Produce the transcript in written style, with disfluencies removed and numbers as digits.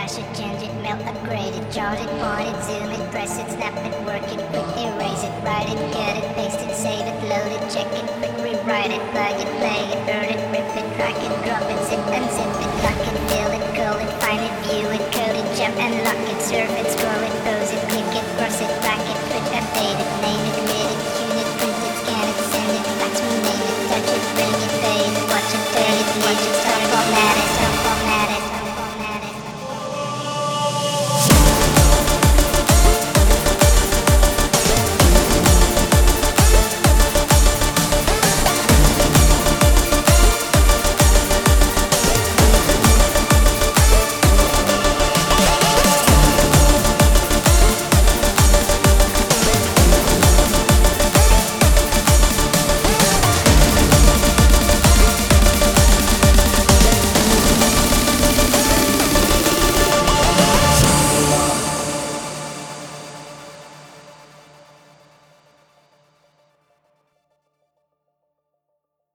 Crash it, change it, melt, upgrade it, chart it, point it, zoom it, press it, snap it, work it, quick erase it, write it, cut it, paste it, save it, load it, check it, quick rewrite it, plug it, play it, burn it, rip it, drag it, drop it, zip and zip it, lock it, fill it, call it, find it, view it, code it, jump and lock it, surf it, scroll it, pose it, click it, cross it, back it, put update it, name